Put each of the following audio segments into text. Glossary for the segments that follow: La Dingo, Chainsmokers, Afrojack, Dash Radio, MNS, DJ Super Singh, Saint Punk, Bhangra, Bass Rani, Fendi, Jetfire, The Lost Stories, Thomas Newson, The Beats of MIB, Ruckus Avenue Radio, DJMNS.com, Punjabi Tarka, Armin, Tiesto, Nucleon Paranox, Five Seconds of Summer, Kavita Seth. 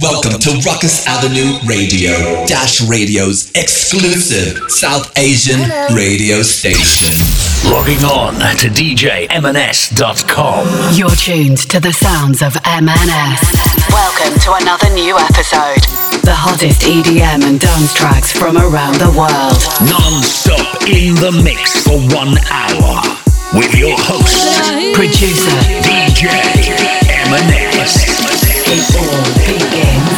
Welcome to Ruckus Avenue Radio, Dash Radio's exclusive South Asian radio station. Logging on to DJMNS.com. You're tuned to the sounds of MNS. Welcome to another new episode. The hottest EDM and dance tracks from around the world. Non-stop in the mix for 1 hour. With your host, producer, DJ MNS. It all begins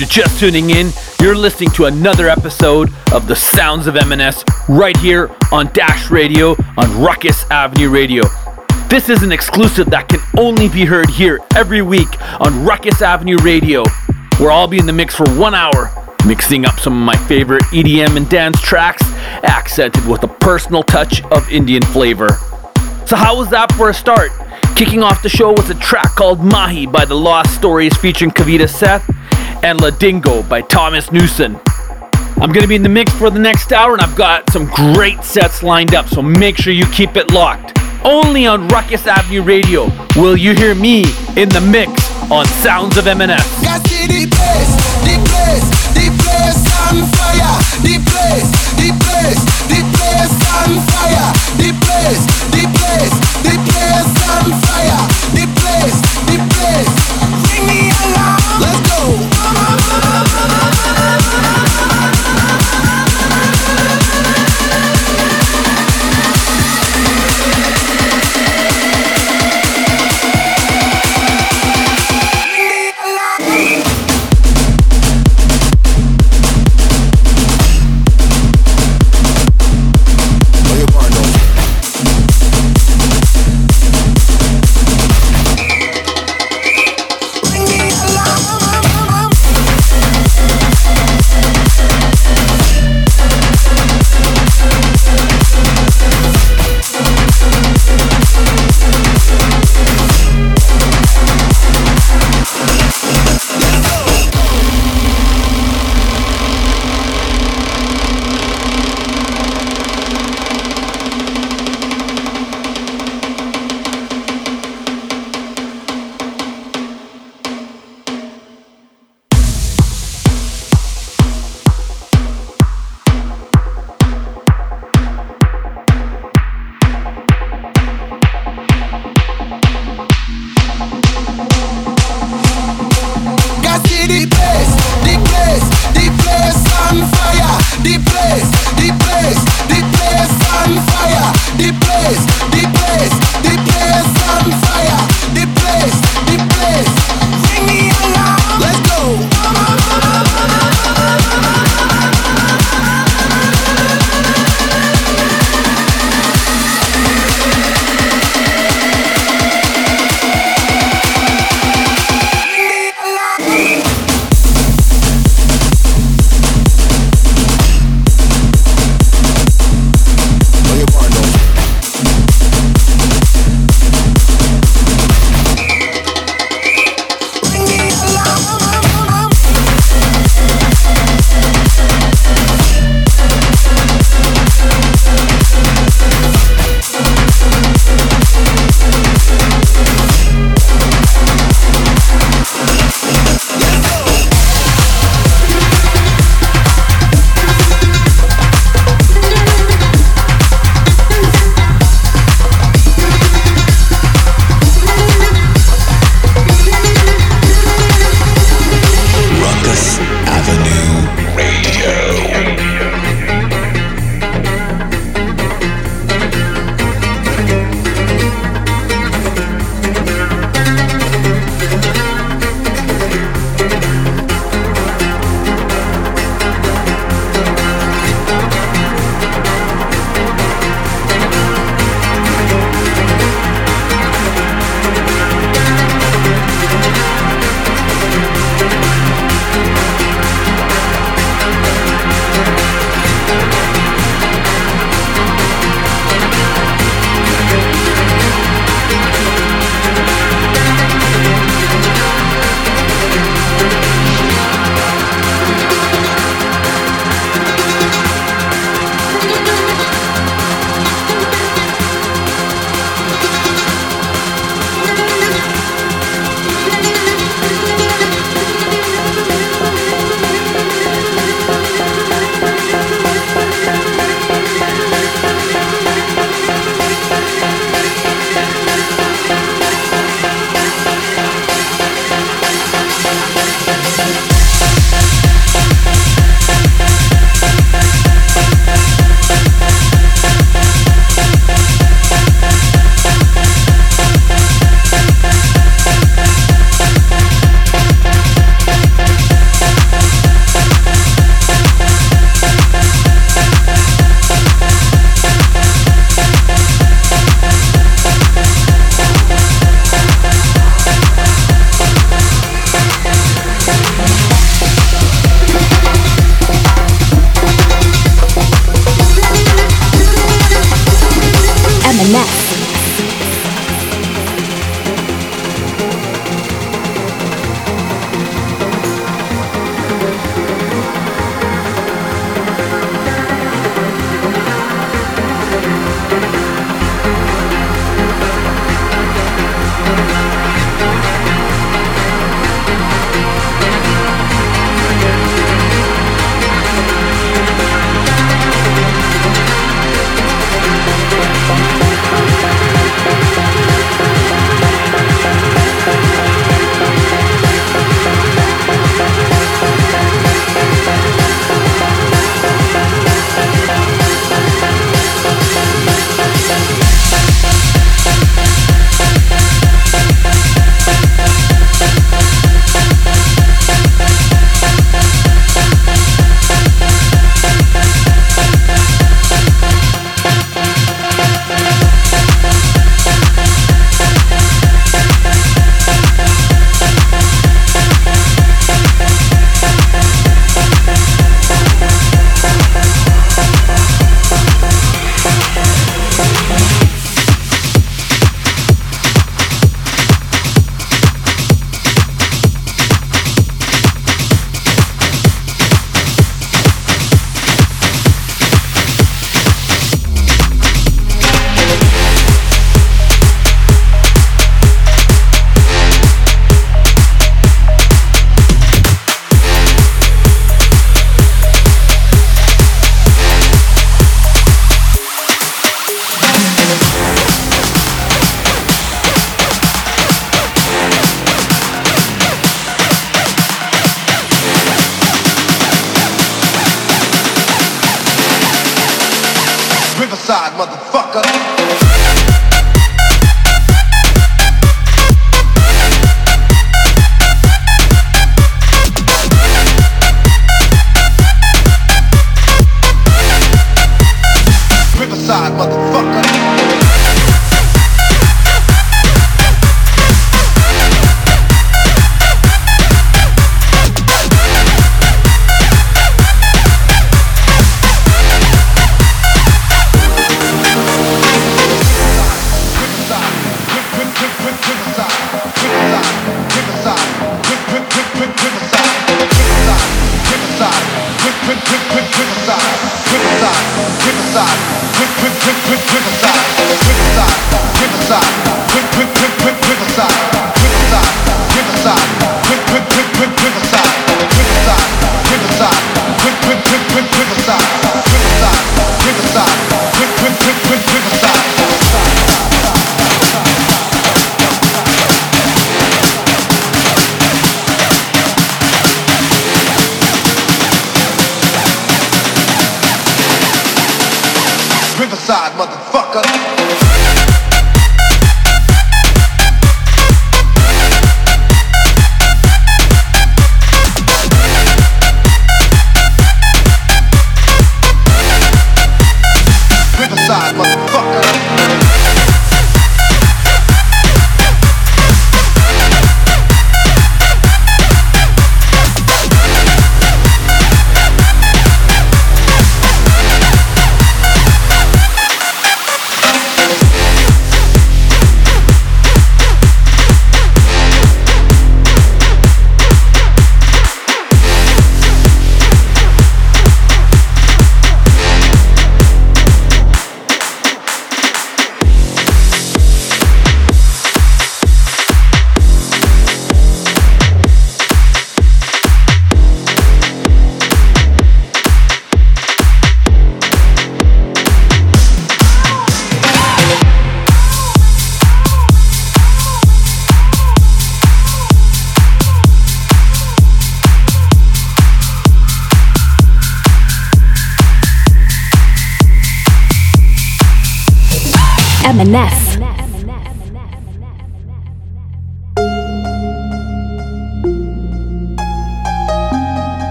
you're just tuning in, you're listening to another episode of The Sounds of MNS right here on Dash Radio on Ruckus Avenue Radio. This is an exclusive that can only be heard here every week on Ruckus Avenue Radio, where I'll be in the mix for 1 hour, mixing up some of my favorite EDM and dance tracks, accented with a personal touch of Indian flavor. So how was that for a start? Kicking off the show with a track called Mahi by The Lost Stories featuring Kavita Seth and La Dingo by Thomas Newson. I'm going to be in the mix for the next hour and I've got some great sets lined up, so make sure you keep it locked. Only on Ruckus Avenue Radio will you hear me in the mix on Sounds of MNS. I see the place on fire, the place on fire, the place on fire, the place. Sing me along. Let's go.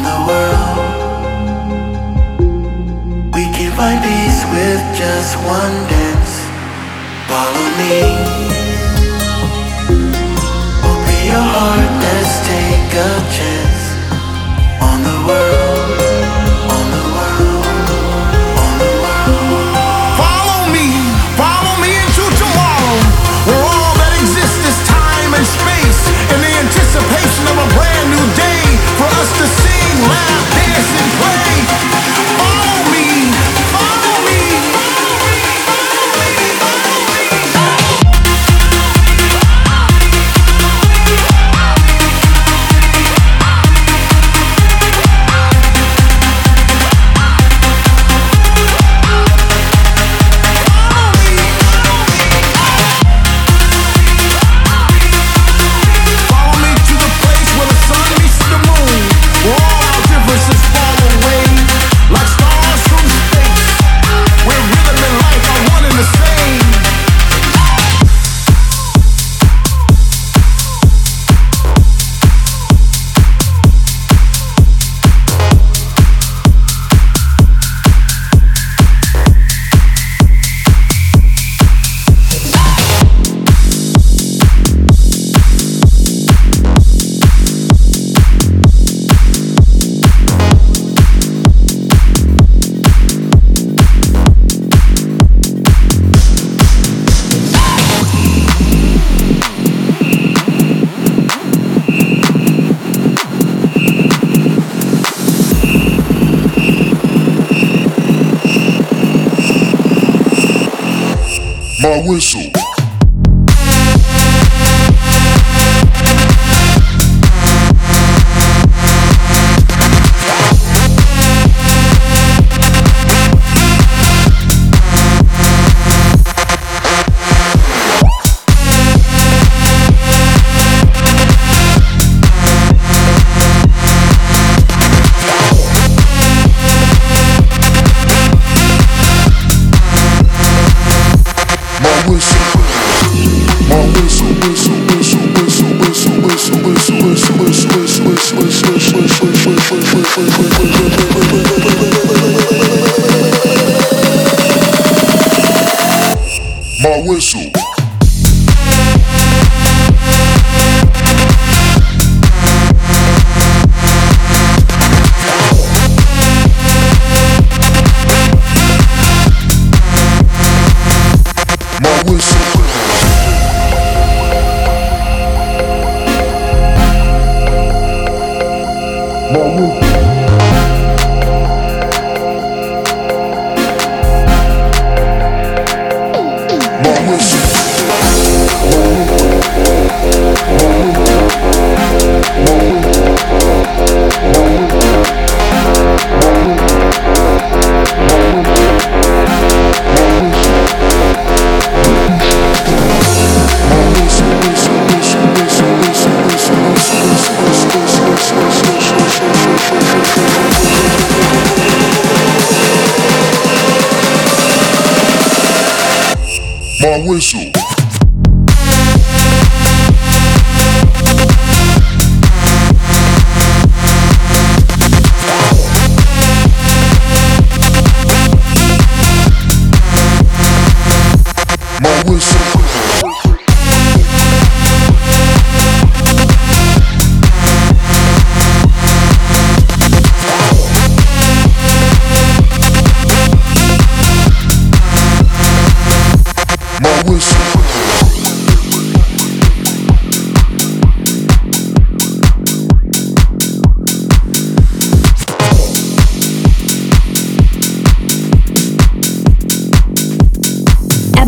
from the world. We can find peace with just one dance. Follow me. Open your heart, let's take a chance on the world. On the world, on the world. Follow me into tomorrow, where all that exists is time and space, in the anticipation of a brand new day for us to sing, laugh, dance, and play. Follow me. Whistle. Whistle.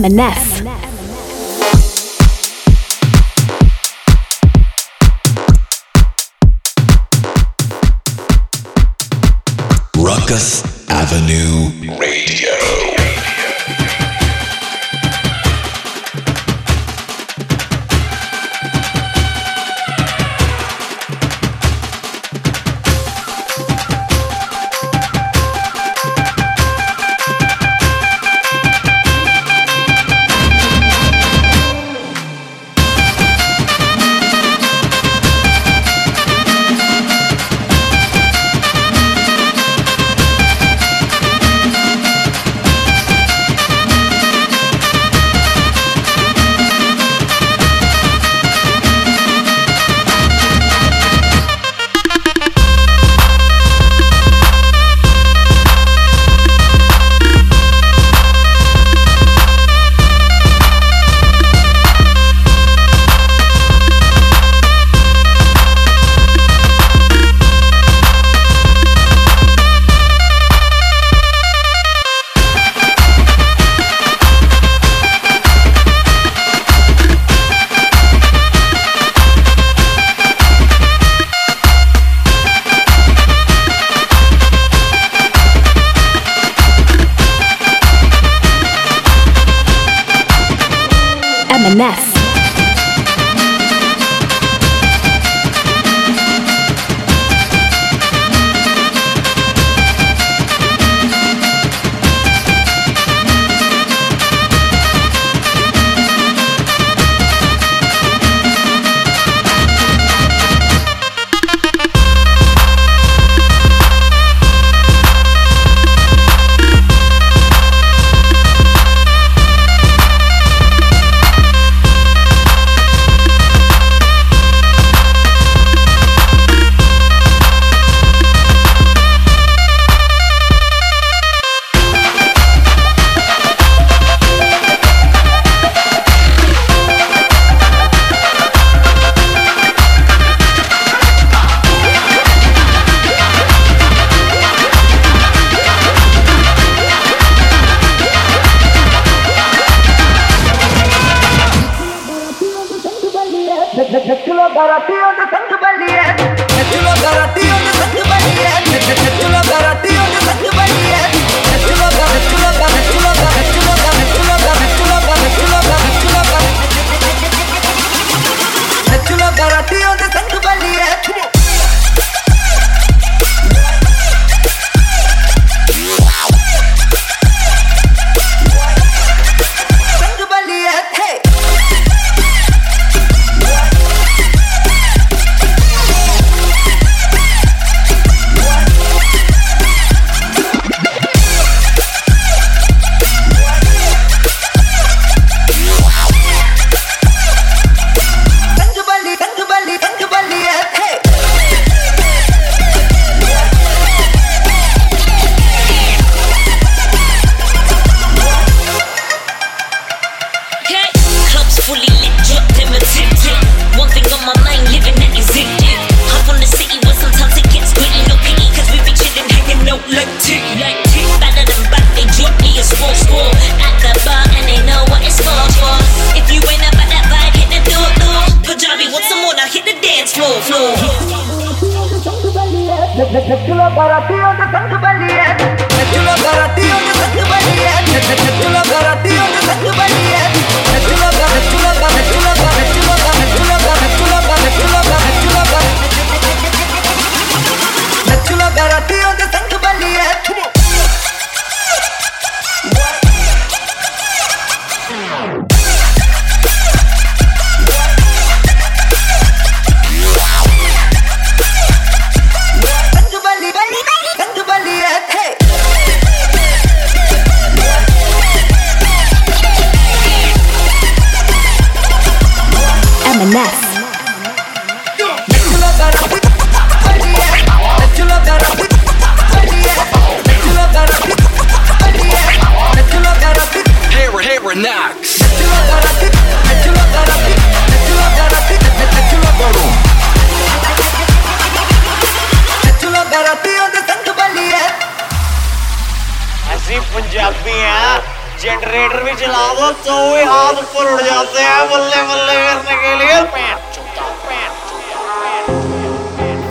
Enough. Ruckus Avenue Radio.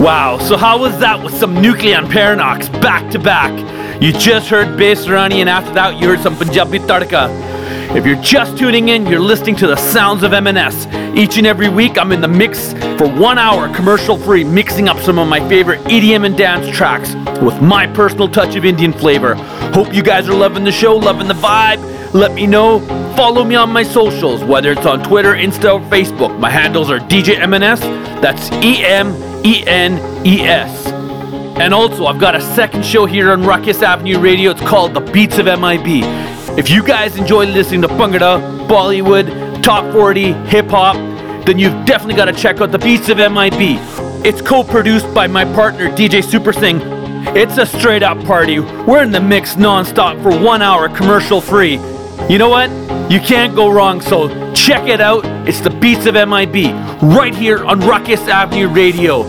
Wow, so how was that with some Nucleon Paranox back to back? You just heard Bass Rani, and after that you heard some Punjabi Tarka. If you're just tuning in, you're listening to the sounds of MNS. Each and every week I'm in the mix for 1 hour commercial free, mixing up some of my favorite EDM and dance tracks with my personal touch of Indian flavor. Hope you guys are loving the show, loving the vibe. Let me know. Follow me on my socials, whether it's on Twitter, Insta, or Facebook. My handles are DJMNS, that's EMENES. And also, I've got a second show here on Ruckus Avenue Radio. It's called The Beats of MIB. If you guys enjoy listening to Bhangra, Bollywood, Top 40, Hip Hop, then you've definitely got to check out The Beats of MIB. It's co-produced by my partner, DJ Super Singh. It's a straight up party. We're in the mix non-stop for 1 hour commercial free. You know what? You can't go wrong, so check it out. It's The Beats of MIB, right here on Ruckus Avenue Radio.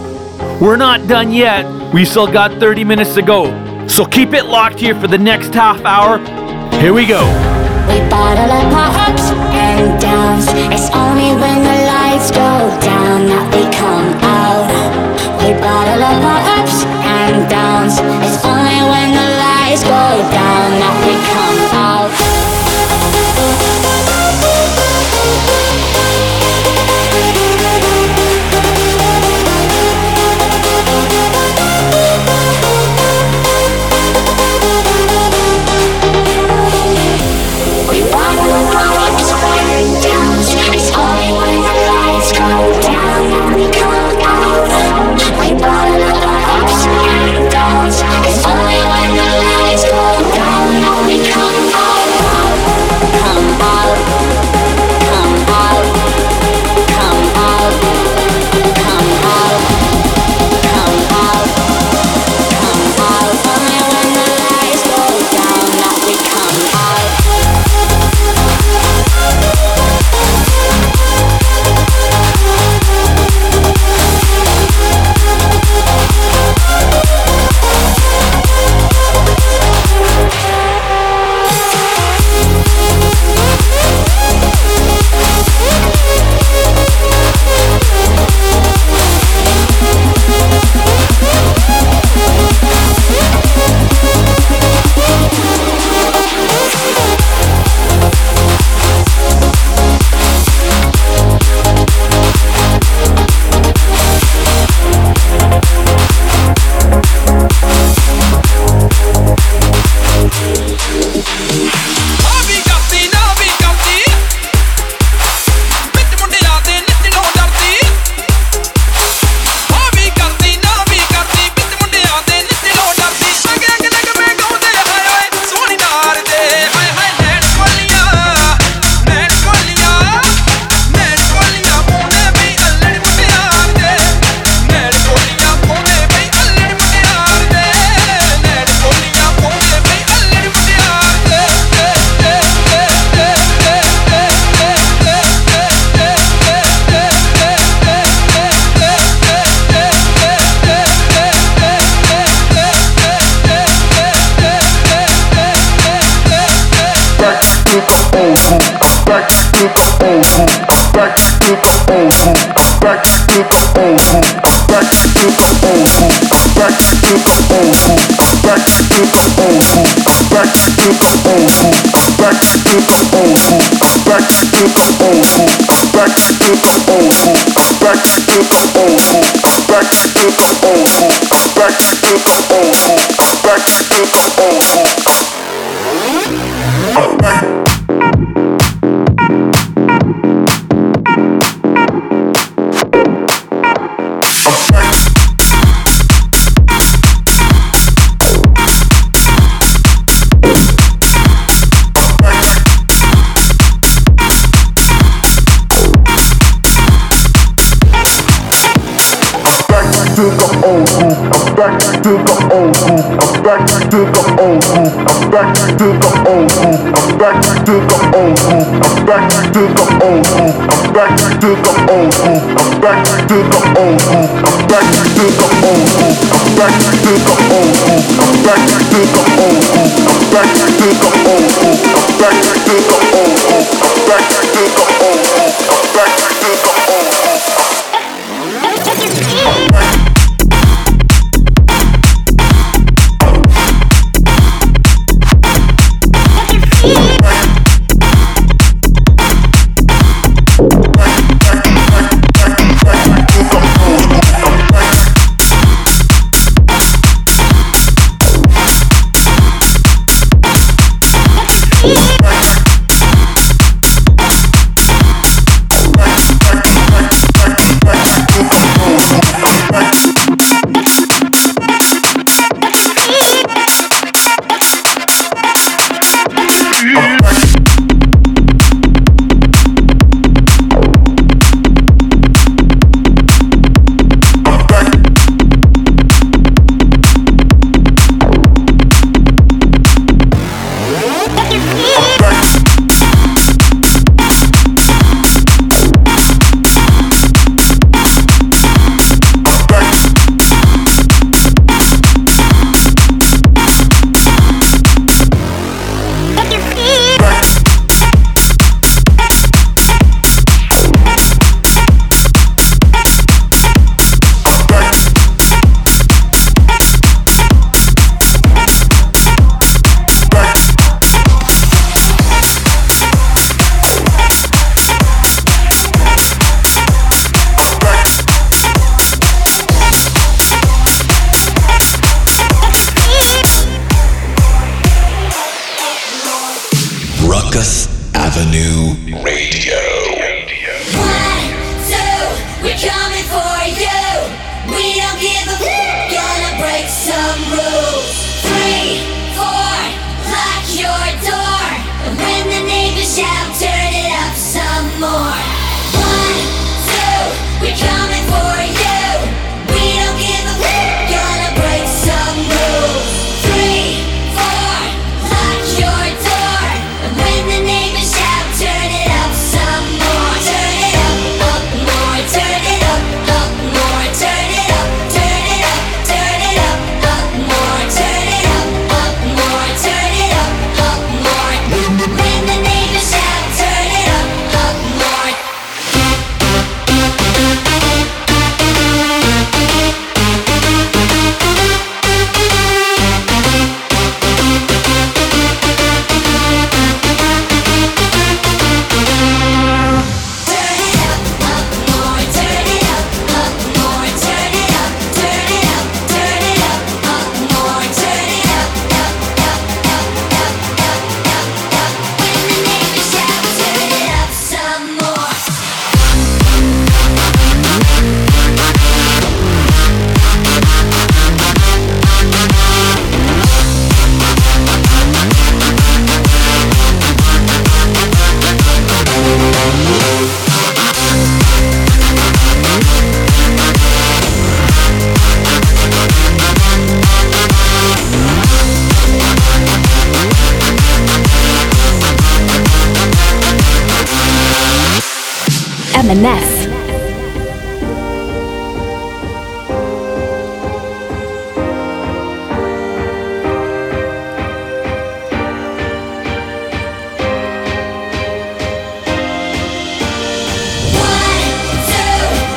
We're not done yet. We've still got 30 minutes to go. So keep it locked here for the next half hour. Here we go. We bottle up our ups and downs. It's only when the lights go down that we come out. We bottle up our ups and downs. It's only when the lights go down that we come out. back to the old school, back to the old school, back to the old school, back to the old school, back to the old school, back to the old school, back to the old school, back to the old school, back to the old school, back to the old school, back to the old school, back to the old school, back.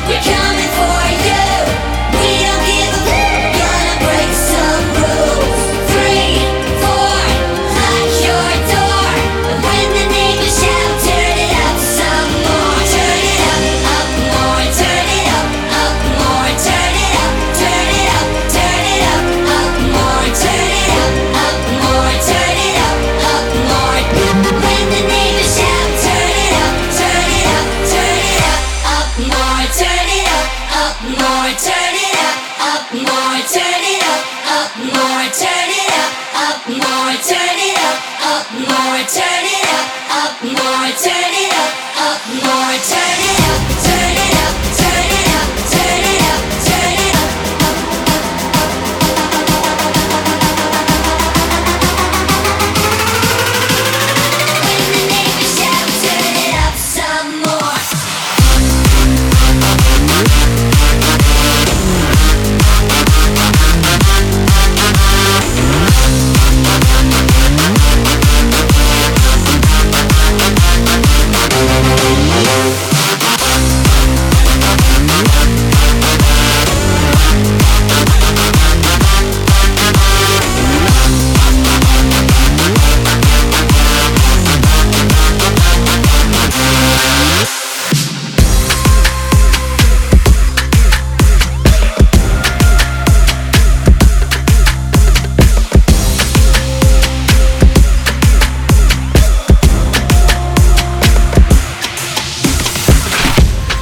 We're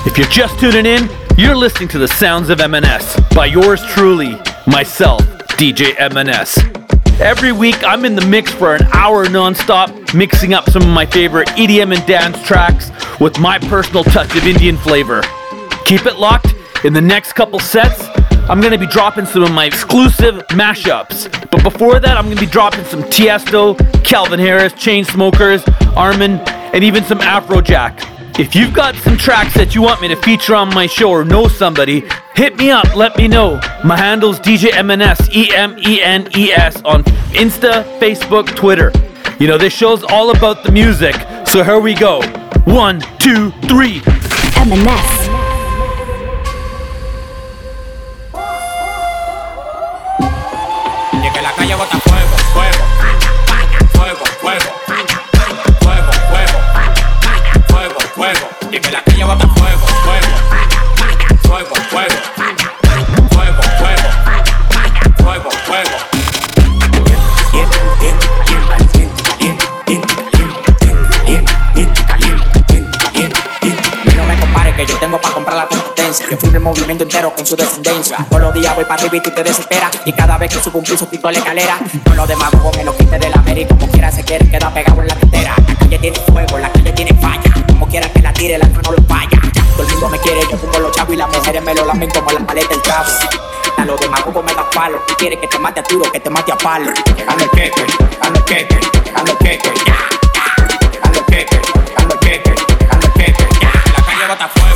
If you're just tuning in, you're listening to the Sounds of MNS by yours truly, myself, DJ MNS. Every week, I'm in the mix for an hour nonstop, mixing up some of my favorite EDM and dance tracks with my personal touch of Indian flavor. Keep it locked. In the next couple sets, I'm going to be dropping some of my exclusive mashups. But before that, I'm going to be dropping some Tiesto, Calvin Harris, Chainsmokers, Armin, and even some Afrojack. If you've got some tracks that you want me to feature on my show or know somebody, hit me up, let me know. My handle's DJMNS, E-M-E-N-E-S on Insta, Facebook, Twitter. You know, this show's all about the music, so here we go. 1, 2, 3. MNS. Yo firmo el movimiento entero con su descendencia. Todos los días voy para arriba y tú te desesperas. Y cada vez que subo un piso pico la escalera. Con los demagogos me lo quité de la vera. Y como quiera se quiere queda pegado en la tetera. La calle tiene fuego, la calle tiene falla. Como quiera que la tire, la mano lo falla. Todo el mundo me quiere, yo pongo los chavos. Y las mujeres me lo lamen como las paletas del chavo. A los demagogos me dan palo. Y quiere que te mate a tiro, que te mate a palo. A los queques, a los queques, a los queques. A los queques, a los queques, a los queques. La calle bota fuego.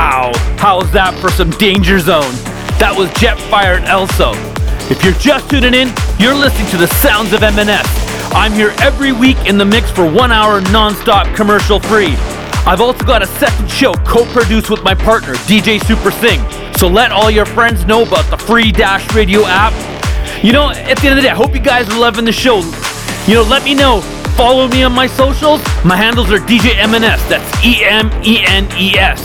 Wow, how's that for some Danger Zone? That was Jetfire and Elso. If you're just tuning in, you're listening to the sounds of MNS. I'm here every week in the mix for 1 hour non-stop commercial free. I've also got a second show co-produced with my partner, DJ Super Singh. So let all your friends know about the free Dash Radio app. You know, at the end of the day, I hope you guys are loving the show. You know, let me know. Follow me on my socials. My handles are DJMNS. That's E-M-E-N-E-S.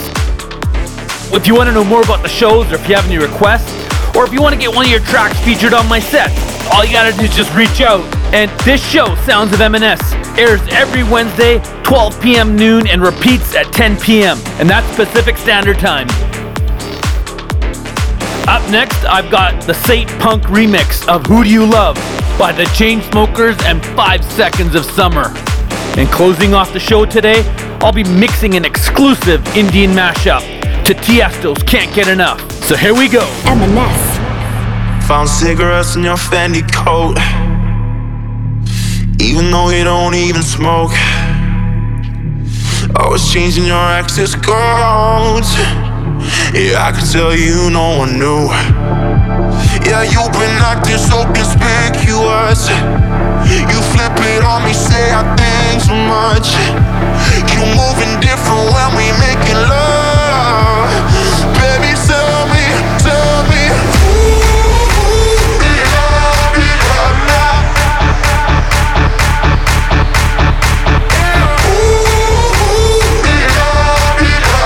If you want to know more about the shows, or if you have any requests, or if you want to get one of your tracks featured on my set, all you got to do is just reach out. And this show, Sounds of MNS, airs every Wednesday, 12 p.m. noon, and repeats at 10 p.m. And that's Pacific Standard Time. Up next, I've got the Saint Punk remix of Who Do You Love by the Chainsmokers and 5 Seconds of Summer. And closing off the show today, I'll be mixing an exclusive Indian mashup to Tiesto's Can't Get Enough. So here we go. M&S. Found cigarettes in your Fendi coat, even though you don't even smoke. Always changing your access codes. Yeah, I can tell you no one knew. Yeah, you've been acting so conspicuous. You flip it on me, say I think too much. You moving different when we making love. Baby, tell me ooh, love me right now. Ooh, love me right now.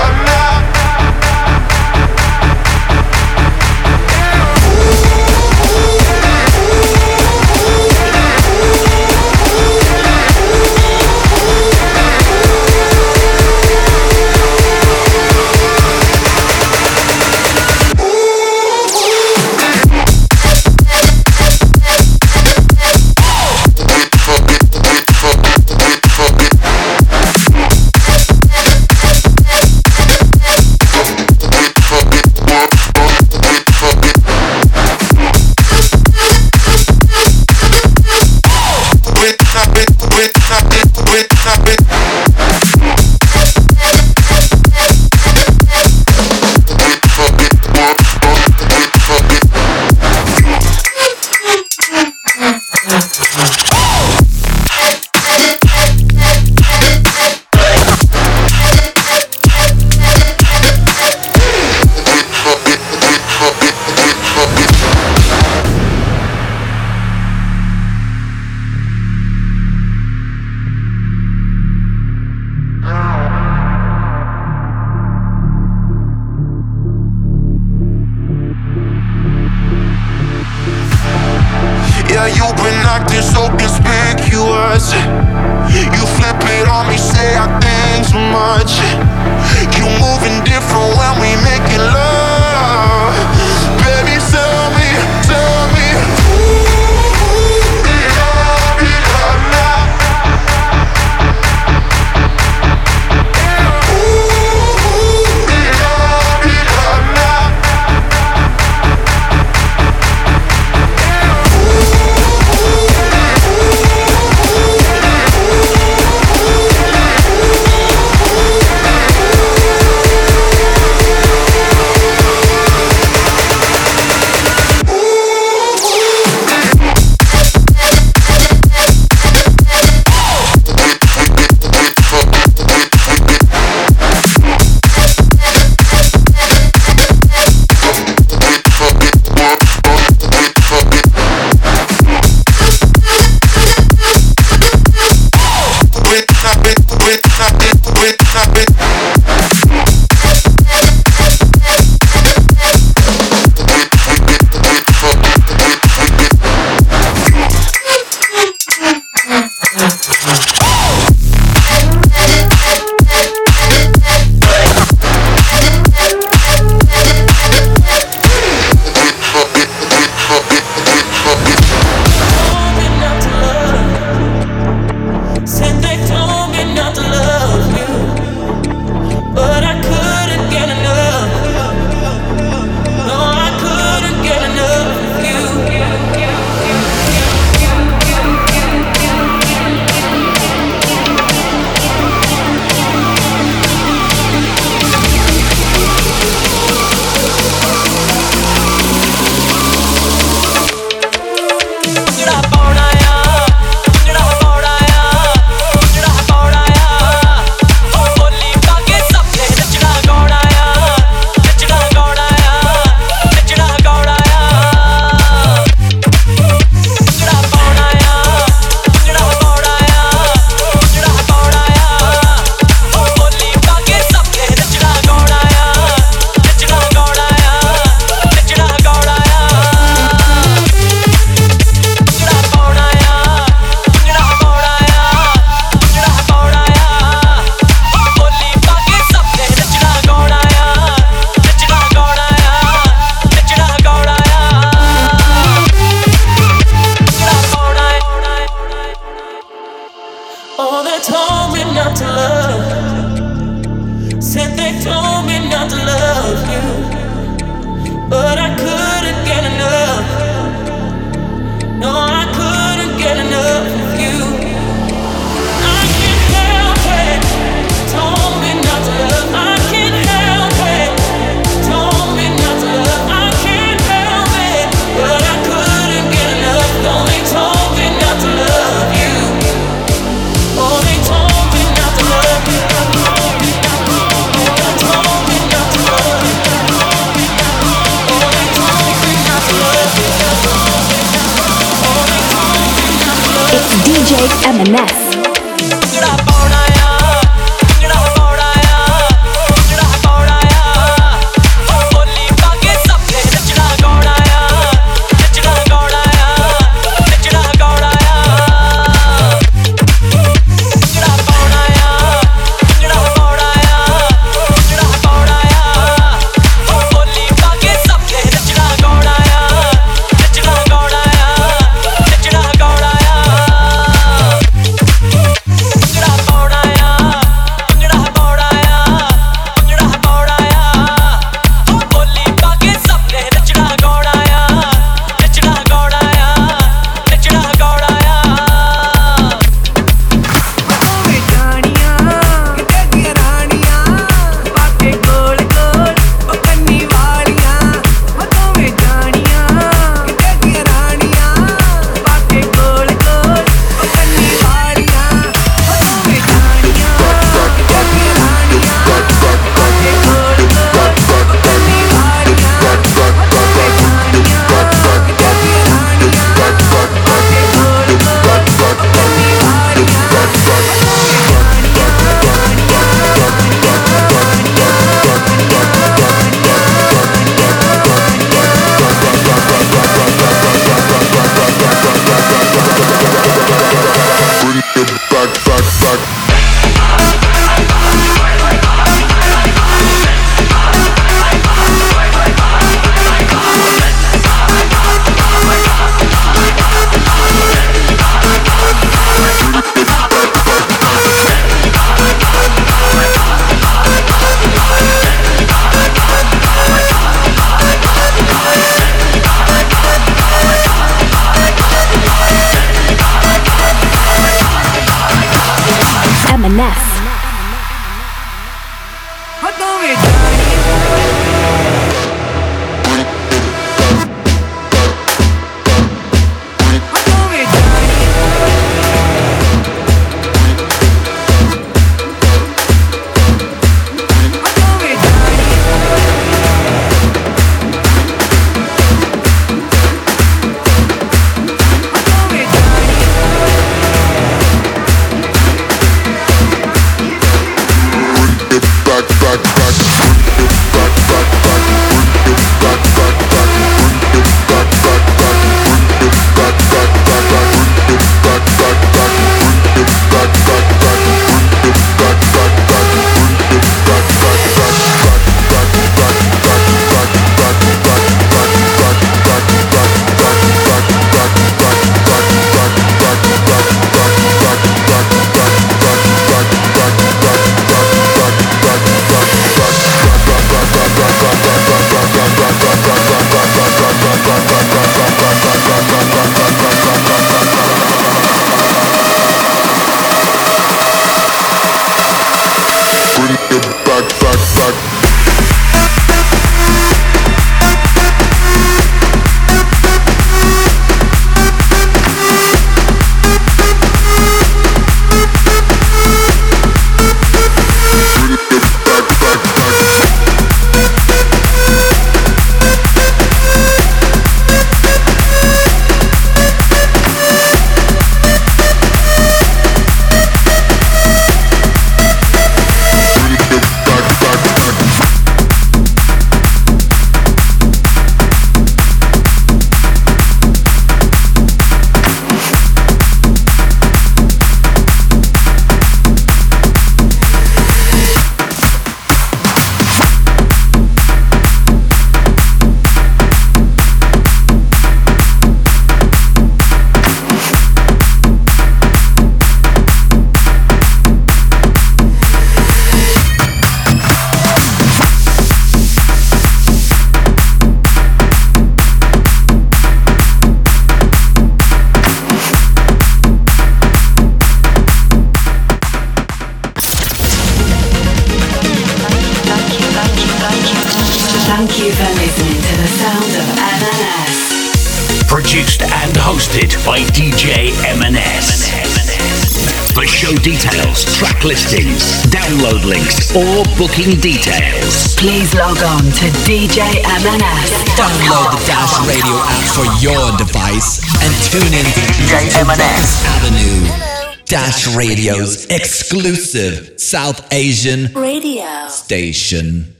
For show details, track listings, download links, or booking details, please log on to DJMNS.com. Download the Dash Radio app for your device and tune in to Ruckus Avenue, Dash Radio's exclusive South Asian radio station.